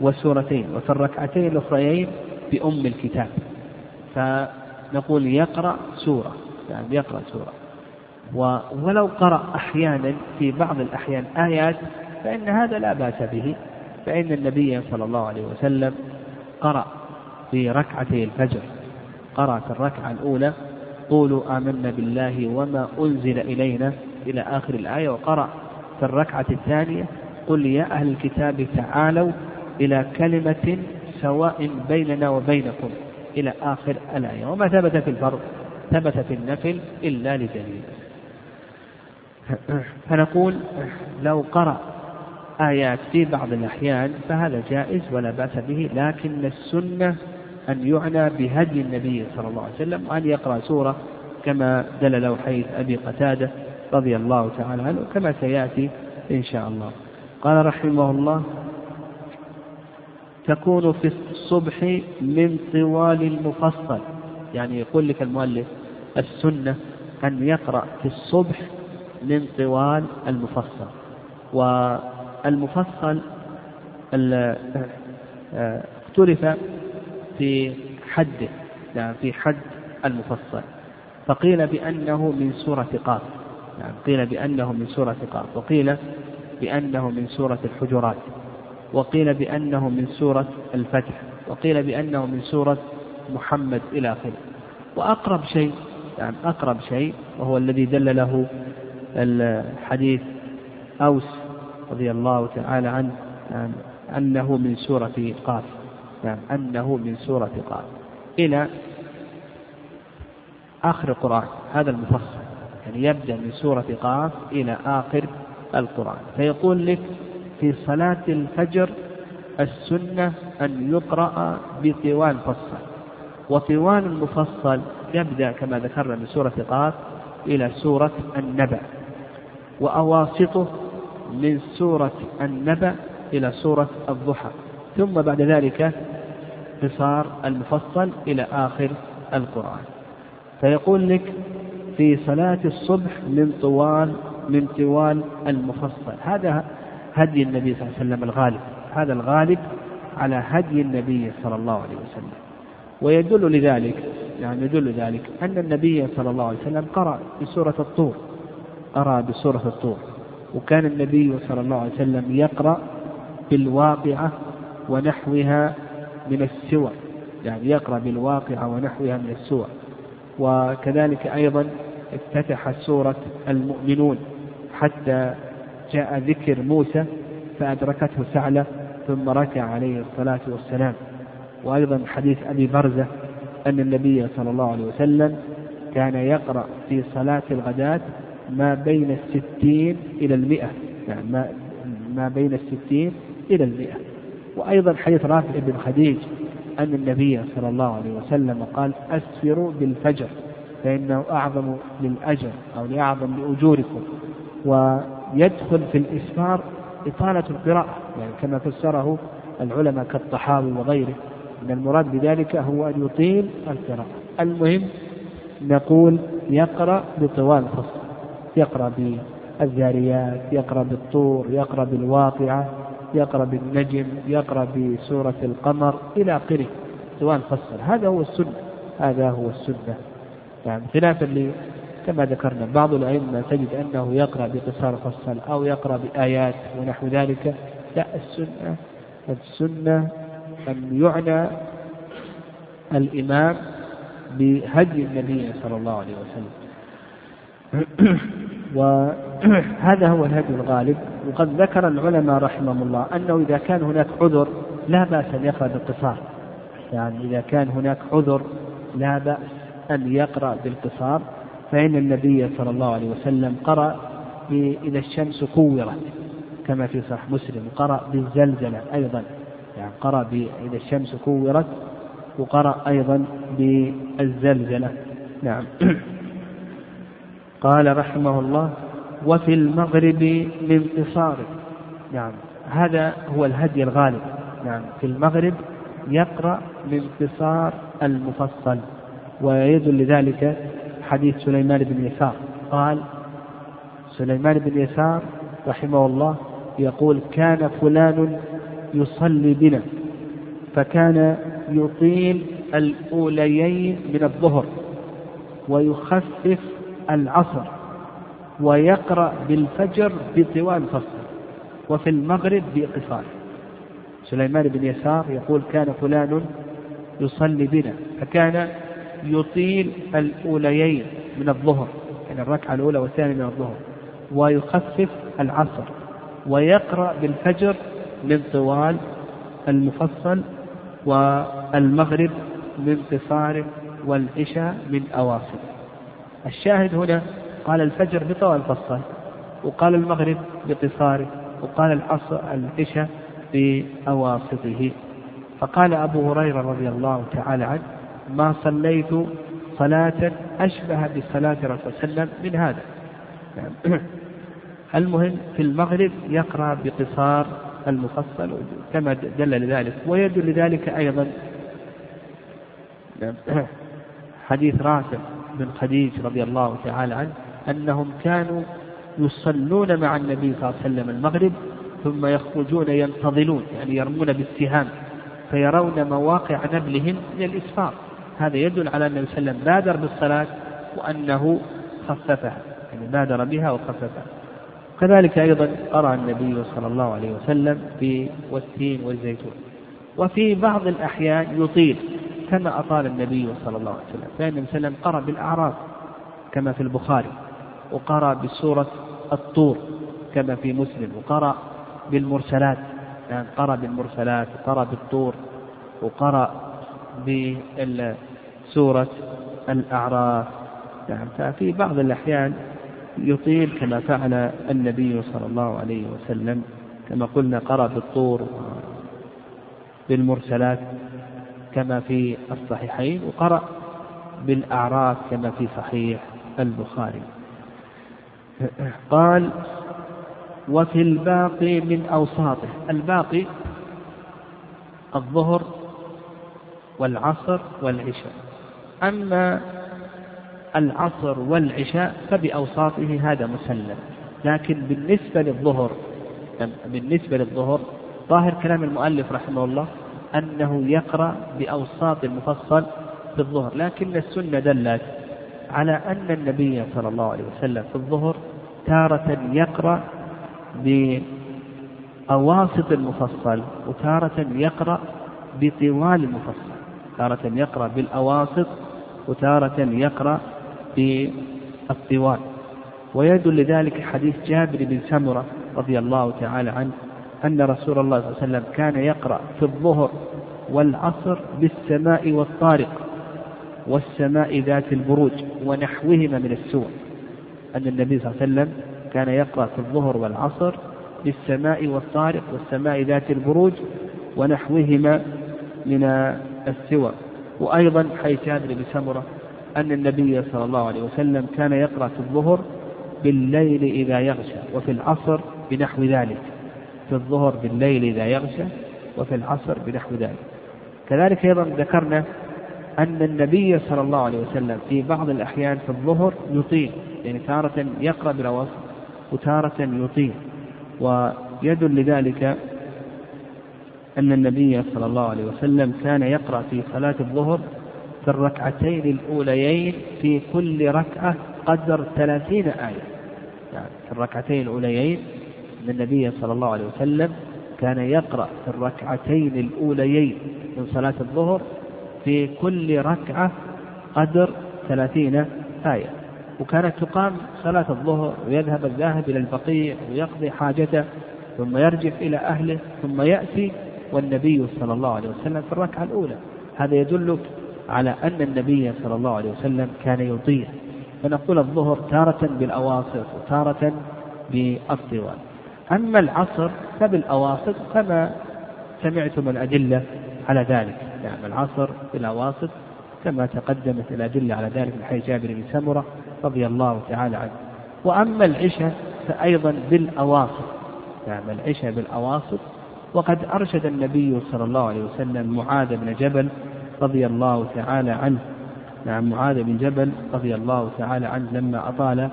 والسورتين، وفي الركعتين الأخريين بأم الكتاب. فنقول يقرأ سورة، يعني يقرأ سورة. ولو قرأ أحيانا في بعض الأحيان آيات فإن هذا لا بأس به، فإن النبي صلى الله عليه وسلم قرأ في ركعتي الفجر، قرأ في الركعة الأولى قولوا آمنا بالله وما أنزل إلينا إلى آخر الآية، وقرأ في الركعة الثانية قل يا أهل الكتاب تعالوا إلى كلمة سواء بيننا وبينكم إلى آخر الآية. وما ثبت في الفرض ثبت في النفل إلا لدليل. فنقول لو قرأ آيات في بعض الأحيان فهذا جائز ولا بأس به، لكن السنة أن يعنى بهدي النبي صلى الله عليه وسلم وأن يقرأ سورة كما دلله حديث أبي قتادة رضي الله تعالى عنه، كما سيأتي إن شاء الله. قال رحمه الله تكون في الصبح من طوال المفصل، يعني يقول لك المؤلف السنة أن يقرأ في الصبح من طوال المفصل. والمفصل اختلف في حده، يعني في حد المفصل، فقيل بأنه من سورة قاف، يعني قيل بأنه من سورة قاف، وقيل بأنه من سورة الحجرات، وقيل بأنه من سورة الفتح، وقيل بأنه من سورة محمد إلى آخره. وأقرب شيء، يعني أقرب شيء وهو الذي دل له الحديث أوس رضي الله تعالى عنه يعني أنه من سورة قاف، يعني أنه من سورة قاف إلى آخر القرآن. هذا المفصل يعني يبدأ من سورة قاف إلى آخر القرآن. فيقول لك في صلاة الفجر السنة أن يقرأ بطوال مفصل، وطوال المفصل يبدأ كما ذكرنا من سورة قاف إلى سورة النبأ، وأواسطه من سورة النبأ إلى سورة الضحى، ثم بعد ذلك قصار المفصل إلى آخر القرآن. فيقول لك في صلاة الصبح من طوال المفصل. هذا هدي النبي صلى الله عليه وسلم الغالب، هذا الغالب على هدي النبي صلى الله عليه وسلم. ويدل لذلك، يعني يدل ذلك أن النبي صلى الله عليه وسلم قرأ بسورة الطور، قرأ بسورة الطور، وكان النبي صلى الله عليه وسلم يقرأ بالواقعة ونحوها من السور، يعني يقرأ بالواقعة ونحوها من السور. وكذلك أيضا افتتح سورة المؤمنون حتى جاء ذكر موسى فأدركته سعلة ثم ركع عليه الصلاة والسلام. وأيضا حديث أبي برزة أن النبي صلى الله عليه وسلم كان يقرأ في صلاة الغداة ما بين 60 إلى 100، يعني ما بين 60 إلى 100. وأيضا حديث رافع بن خديج أن النبي صلى الله عليه وسلم قال أسفروا بالفجر فإنه أعظم للأجر أو لأعظم لأجوركم. ويدخل في الإسفار إطالة القراءة، يعني كما فسره العلماء كالطحاوي وغيره، إن المراد بذلك هو أن يطيل القراءة. المهم نقول يقرأ بطوال الفصل، يقرأ بالذاريات، يقرأ بالطور، يقرأ بالواقعة، يقرأ بالنجم، يقرأ بسورة القمر إلى آخره طوال الفصل. هذا هو السنة، هذا هو السنة، يعني خلافا كما ذكرنا بعض الأئمة تجد أنه يقرأ بقصار فصل أو يقرأ بآيات ونحو ذلك. لا، السنة أن يعنى الإمام بهدي النبي صلى الله عليه وسلم، وهذا هو الهدي الغالب. وقد ذكر العلماء رحمهم الله أنه إذا كان هناك عذر لا بأس أن يقرأ بالقصار، يعني إذا كان هناك عذر لا بأس أن يقرأ بالقصار، فإن النبي صلى الله عليه وسلم قرأ إذا الشمس كورت كما في صحيح مسلم، قرأ بالزلزلة أيضا، يعني قرأ إذا الشمس كورت وقرأ أيضا بالزلزلة. نعم. قال رحمه الله وفي المغرب من قصار. نعم، هذا هو الهدي الغالب. نعم، في المغرب يقرأ من قصار المفصل، ويدل لذلك حديث سليمان بن يسار. قال سليمان بن يسار رحمه الله يقول كان فلان يصلي بنا فكان يطيل الأوليين من الظهر ويخفف العصر ويقرأ بالفجر بطوال فصل، وفي المغرب بقصار. سليمان بن يسار يقول كان فلان يصلي بنا فكان يطيل الأوليين من الظهر، يعني الركعة الأولى والثانية من الظهر، ويخفف العصر ويقرأ بالفجر من طوال المفصل، والمغرب من قصار، والعشاء من أواصل. الشاهد هنا قال الفجر بطوال المفصل، وقال المغرب بقصاره، وقال العشاء بأواسطه. فقال أبو هريرة رضي الله تعالى عنه ما صليت صلاة أشبه بصلاة رسول الله صلى الله عليه وسلم من هذا. المهم في المغرب يقرأ بقصار المفصل كما دل لذلك. ويدل لذلك أيضا حديث راسم بن خديج رضي الله تعالى عنه أنهم كانوا يصلون مع النبي صلى الله عليه وسلم المغرب ثم يخرجون ينتظلون، يعني يرمون بالسهام فيرون مواقع نبلهم من الإسفار. هذا يدل على أن النبي صلى الله عليه وسلم بادر بالصلاة وأنه خففها، يعني بادر بها وخففها. كذلك أيضا قرأ النبي صلى الله عليه وسلم بالتين والزيتون، وفي بعض الأحيان يطيل كما أطال النبي صلى الله عليه وسلم، فإن النبي صلى الله عليه وسلم قرأ بالأعراف كما في البخاري، وقرأ بسورة الطور كما في مسلم، وقرأ بالمرسلات، يعني قرأ بالمرسلات، وقرأ بالطور، وقرأ بسورة الأعراف. يعني ففي بعض الأحيان يطيل كما فعل النبي صلى الله عليه وسلم، كما قلنا قرأ بالطور بالمرسلات كما في الصحيحين، وقرأ بالأعراف كما في صحيح البخاري. قال وفي الباقي من أوساطه. الباقي الظهر والعصر والعشاء. أما العصر والعشاء فبأوساطه هذا مسلم، لكن بالنسبة للظهر ظاهر كلام المؤلف رحمه الله أنه يقرأ بأوساط المفصل في الظهر، لكن السنة دلت على أن النبي صلى الله عليه وسلم في الظهر تارة يقرأ بأواسط المفصل وتارة يقرأ بطوال المفصل، تارة يقرأ بالأواسط وتارة يقرأ بالطوال. ويدل لذلك حديث جابر بن سمرة رضي الله تعالى عنه أن رسول الله صلى الله عليه وسلم كان يقرأ في الظهر والعصر بالسماء والطارق والسماء ذات البروج ونحوهما من السور. أن النبي صلى الله عليه وسلم كان يقرأ في الظهر والعصر بالسماء والطارق والسماء ذات البروج ونحوهما من السور. وأيضا حيث جابر بن سمرة أن النبي صلى الله عليه وسلم كان يقرأ في الظهر بالليل إذا يغشى، وفي العصر بنحو ذلك، في الظهر بالليل إذا يغشى وفي العصر بنحو ذلك. كذلك أيضا ذكرنا أن النبي صلى الله عليه وسلم في بعض الأحيان في الظهر يطيل، يعني تارة يقرأ بالأوسط وتارة يطيل. ويدل لذلك أن النبي صلى الله عليه وسلم كان يقرأ في صلاة الظهر في الركعتين الأوليين في كل ركعة قدر 30 آية يعني في الركعتين الأوليين. أن النبي صلى الله عليه وسلم كان يقرأ في الركعتين الأوليين من صلاة الظهر في كل ركعة قدر 30 آية، وكانت تقام صلاة الظهر ويذهب الذاهب إلى البقيع ويقضي حاجته ثم يرجع إلى أهله ثم يأتي والنبي صلى الله عليه وسلم في الركعة الأولى. هذا يدلك على أن النبي صلى الله عليه وسلم كان يطيع، فنقول الظهر تارة بالأواسط وتارة بالطوال. أما العصر فبالأواسط كما سمعتم الأدلة على ذلك، يعني العصر بالأواسط كما تقدمت الأدلة على ذلك من حديث جابر بن سمرة رضي الله تعالى عنه. وأما العشاء فأيضا بالأواسط، يعني العشاء بالأواسط. وقد أرشد النبي صلى الله عليه وسلم معاذ بن جبل رضي الله تعالى عنه، نعم معاذ بن جبل رضي الله تعالى عنه لما أطال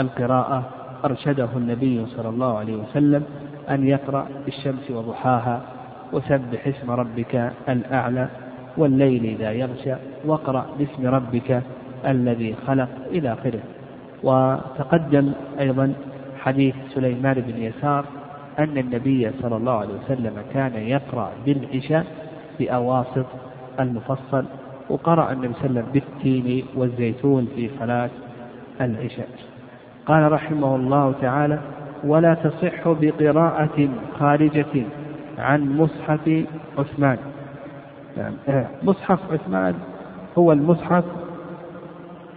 القراءة أرشده النبي صلى الله عليه وسلم أن يقرأ الشمس وضحاها وسبح اسم ربك الأعلى والليل إذا يغشى واقرأ باسم ربك الذي خلق إلى آخره. وتقدم أيضا حديث سليمان بن يسار أن النبي صلى الله عليه وسلم كان يقرأ بالعشاء بأواسط المفصل، وقرأ النبي صلى الله عليه وسلم بالتين والزيتون في صلاة العشاء. قال رحمه الله تعالى: ولا تصح بقراءة خارجة عن مصحف عثمان. مصحف عثمان هو المصحف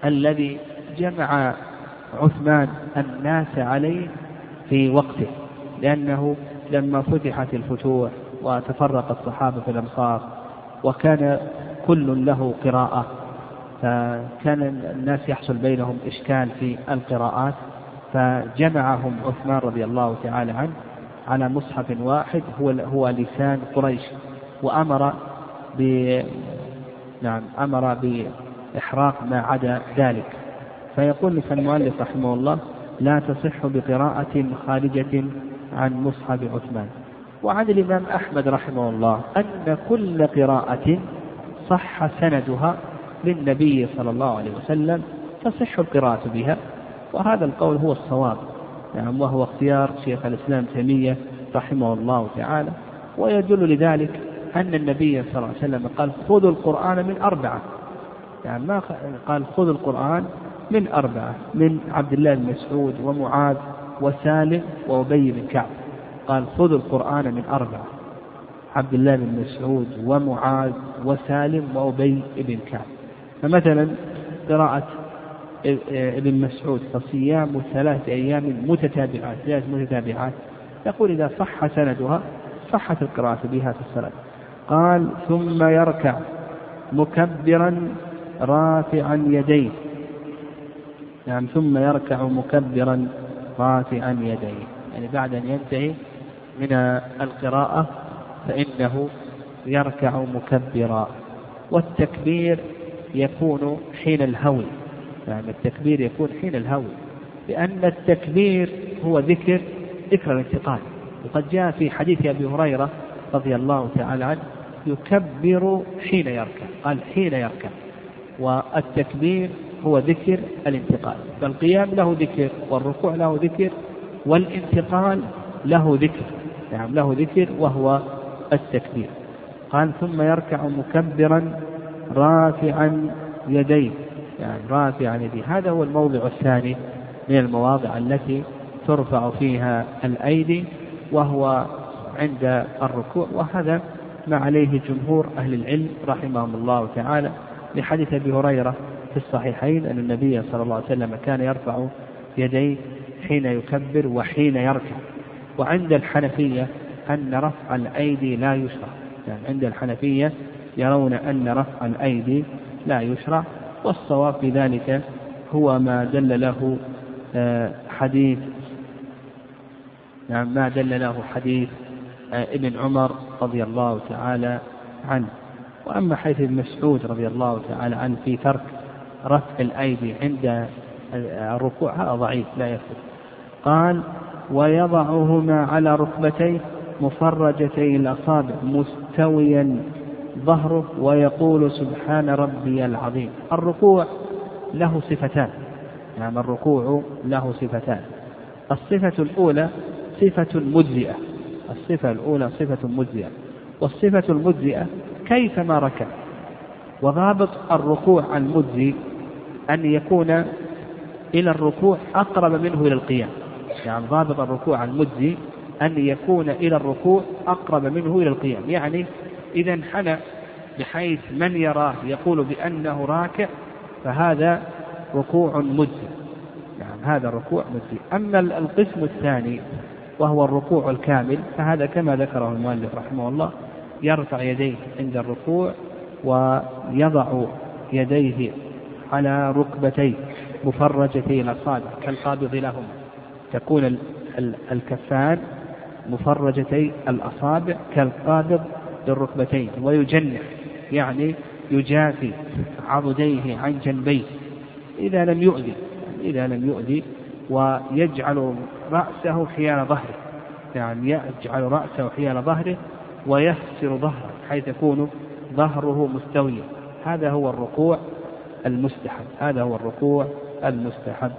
الذي جمع عثمان الناس عليه في وقته، لأنه لما فتحت الفتوح وتفرق الصحابة في الأمصار وكان كل له قراءة، فكان الناس يحصل بينهم إشكال في القراءات، فجمعهم عثمان رضي الله تعالى عنه على مصحف واحد هو لسان قريش، وأمر أمر بإحراق ما عدا ذلك. فيقول المؤلف رحمه الله: لا تصح بقراءة خارجة عن مصحف عثمان. وعن الإمام أحمد رحمه الله أن كل قراءة صح سندها للنبي صلى الله عليه وسلم تصح القراءة بها، وهذا القول هو الصواب، يعني وهو اختيار شيخ الإسلام ابن تيمية رحمه الله تعالى. ويدل لذلك أن النبي صلى الله عليه وسلم قال: خذوا القرآن من أربعة، يعني ما قال خذوا القرآن من أربعة، من عبد الله بن مسعود ومعاذ وسالم وأبي بن كعب. قال: خذوا القرآن من أربعة، عبد الله بن مسعود ومعاذ وسالم وأبي بن كعب. فمثلا قراءة ابن مسعود: فصيام 3 أيام متتابعات، 3 متتابعات، يقول إذا صح سندها صحت القراءة بها في الصلاة. قال: ثم يركع مكبرا رافعا يديه، يعني ثم يركع مكبرا رافعا يديه، يعني بعد أن ينتهي من القراءة فإنه يركع مكبرا. والتكبير يكون حين الهوي، يعني التكبير يكون حين الهوي، لأن التكبير هو ذكر الانتقال. وقد جاء في حديث أبي هريرة رضي الله تعالى عنه: يكبر حين يركع. قال: حين يركع، والتكبير هو ذكر الانتقال، فالقيام له ذكر والركوع له ذكر والانتقال له ذكر، يعني له ذكر وهو التكبير. قال: ثم يركع مكبرا رافعا يديه، يعني رافعا يديه. هذا هو الموضع الثاني من المواضع التي ترفع فيها الأيدي، وهو عند الركوع، وهذا ما عليه جمهور أهل العلم رحمهم الله تعالى، لحديث أبي هريرة في الصحيحين أن النبي صلى الله عليه وسلم كان يرفع يديه حين يكبر وحين يركع. وعند الحنفية أن رفع الأيدي لا يشرع، يعني عند الحنفية يرون أن رفع الأيدي لا يشرع، والصواب في ذلك هو ما دل له حديث، يعني ما دل له حديث ابن عمر رضي الله تعالى عنه. وأما حديث ابن مسعود رضي الله تعالى عنه في ترك رفع الأيدي عند الركوع هذا ضعيف لا يثبت. قال: ويضعهما على ركبتيه مفرجتي الأصابع مستويا ظهره ويقول سبحان ربي العظيم. الركوع له صفتان، نعم الركوع له صفتان. الصفة الأولى صفة مجزئة، الصفة الأولى صفة مجزئة، والصفة المجزئة كيفما ركع. وضابط الركوع المجزي أن يكون إلى الركوع أقرب منه إلى القيام، يعني ضابط الركوع المجزي أن يكون إلى الركوع أقرب منه إلى القيام. يعني إذا انحنى بحيث من يراه يقول بأنه راكع فهذا ركوع مجزي، يعني هذا ركوع مجزي. أما القسم الثاني وهو الركوع الكامل فهذا كما ذكره المؤلف رحمه الله، يرفع يديه عند الركوع ويضع يديه على ركبتيه مفرجتي الأصابع كالقابض لهما، تكون الكفان مفرجتي الأصابع كالقابض للركبتين، ويجنح يعني يجافي عضديه عن جنبيه إذا لم يؤذي، ويجعل رأسه حيال ظهره، يعني يجعل رأسه حيال ظهره ويخسر ظهره حيث يكون ظهره مستويا. هذا هو الركوع المستحب،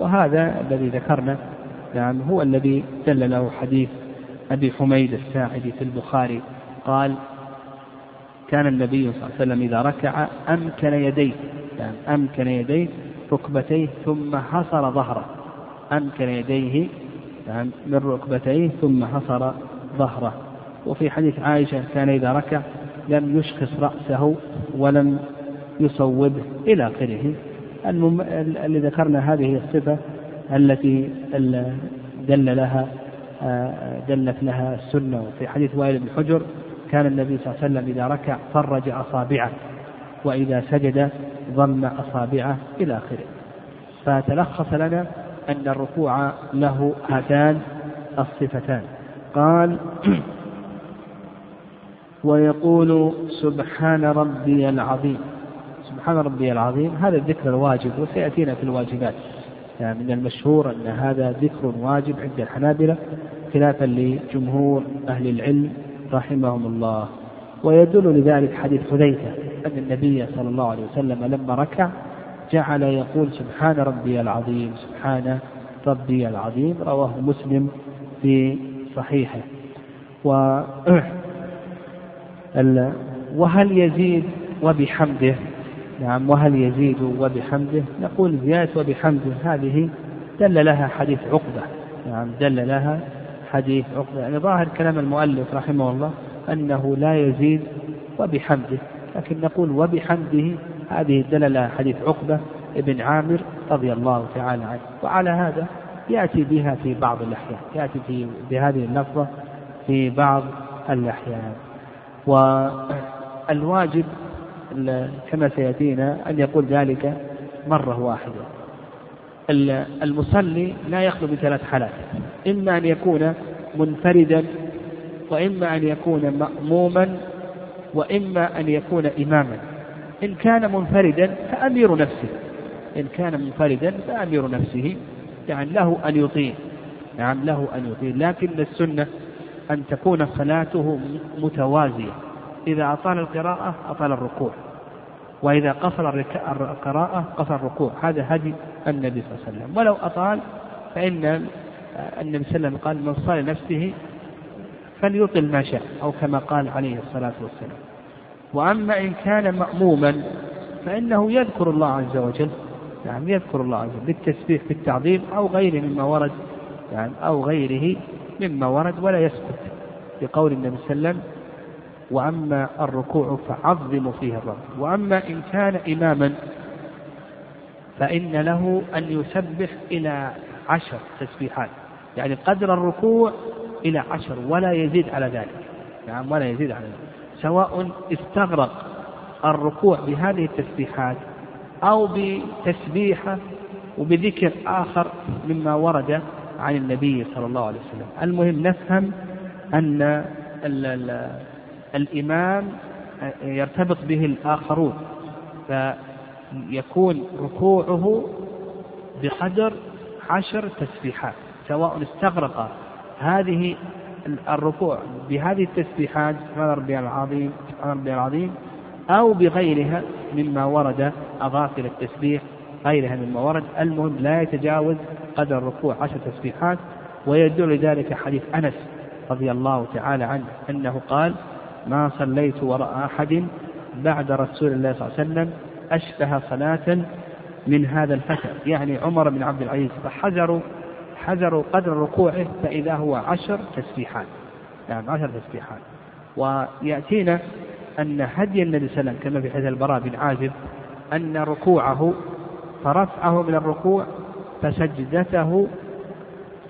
وهذا الذي ذكرنا يعني هو الذي دل له حديث أبي حميد الساعدي في البخاري قال كان النبي صلى الله عليه وسلم إذا ركع أمكن يديه، يعني أمكن يديه ركبتيه ثم حصر ظهره، أمكن يديه يعني من ركبتيه ثم حصر ظهره. وفي حديث عائشة كان إذا ركع لم يشخص رأسه ولم يصوبه إلى آخره. اللي ذكرنا هذه الصفة التي دلت لها السنة. وفي حديث وائل بن حجر كان النبي صلى الله عليه وسلم إذا ركع فرج أصابعه وإذا سجد ضم أصابعه إلى آخره. فتلخص لنا أن الركوع له هاتان الصفتان. قال ويقول سبحان ربي العظيم. سبحان ربي العظيم هذا الذكر الواجب، وسيأتينا في الواجبات، يعني من المشهور أن هذا ذكر واجب عند الحنابلة خلافا لجمهور أهل العلم رحمهم الله. ويدل لذلك حديث حذيفة أن النبي صلى الله عليه وسلم لما ركع جعل يقول سبحان ربي العظيم سبحان ربي العظيم، رواه مسلم في صحيحه. وهل يزيد وبحمده، نعم وهل يزيد وبحمده، نقول زيادة وبحمده هذه دل لها حديث عقبة، نعم دل لها حديث عقبة. يعني ظاهر كلام المؤلف رحمه الله أنه لا يزيد وبحمده، لكن نقول وبحمده هذه دل لها حديث عقبة ابن عامر رضي الله تعالى عنه. وعلى هذا يأتي بها في بعض الأحيان، يأتي بهذه اللفظة في بعض الأحيان. والواجب كما سيأتينا أن يقول ذلك مرة واحدة. المصلي لا يخلو بثلاث حالات، إما أن يكون منفردا، وإما أن يكون مأموما، وإما أن يكون إماما. إن كان منفردا فأمير نفسه، يعني له أن يطيع، نعم له أن يطيع، لكن السنة أن تكون صلاته متوازية. إذا أطال القراءة أطال الركوع، وإذا قصر القراءة قصر الركوع. هذا هدي النبي صلى الله عليه وسلم. ولو أطال فإن النبي صلى الله عليه وسلم قال من صلى نفسه فليطل ما شاء، أو كما قال عليه الصلاة والسلام. وأما إن كان مأموما فإنه يذكر الله عز وجل، يعني يذكر الله عز وجل بالتسبيح بالتعظيم أو غيره مما ورد، يعني أو غيره مما ورد، ولا يسكت بقول النبي صلى الله عليه وسلم وأما الركوع فعظم فيه الرب. وأما إن كان إماما فإن له أن يسبح إلى 10 تسبيحات، يعني قدر الركوع إلى 10 ولا يزيد على ذلك، يعني ولا يزيد على ذلك، سواء استغرق الركوع بهذه التسبيحات أو بتسبيحة وبذكر آخر مما ورد عن النبي صلى الله عليه وسلم. المهم نفهم أن الإمام يرتبط به الآخرون، فيكون ركوعه بقدر 10 تسبيحات، سواء استغرق هذه الركوع بهذه التسبيحات سبحان ربي العظيم سبحان ربي العظيم أو بغيرها مما ورد أضافة التسبيح غيرها مما ورد. المهم لا يتجاوز قدر الركوع 10 تسبيحات. ويدل لذلك حديث أنس رضي الله تعالى عنه أنه قال: ما صليت وراء أحد بعد رسول الله صلى الله عليه وسلم أشبه صلاة من هذا الفتى، يعني عمر بن عبد العزيز. فحذروا قدر ركوعه، فإذا هو 10 تسبيحات. نعم 10 تسبيحات. ويأتينا أن هدي النبي صلى الله عليه وسلم كما في حديث البراء بن عازب أن ركوعه فرفعه من الركوع فسجدته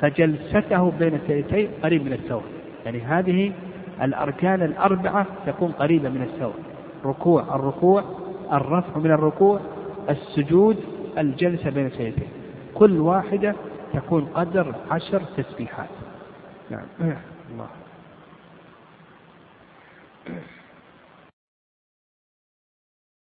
فجلسته بين السجدتين قريب من السوى، يعني هذه الأركان الأربعة تكون قريبة من السوى: الركوع، الرفع من الركوع، السجود، الجلسة بين السجدتين. كل واحدة تكون قدر 10 تسبيحات. نعم الله.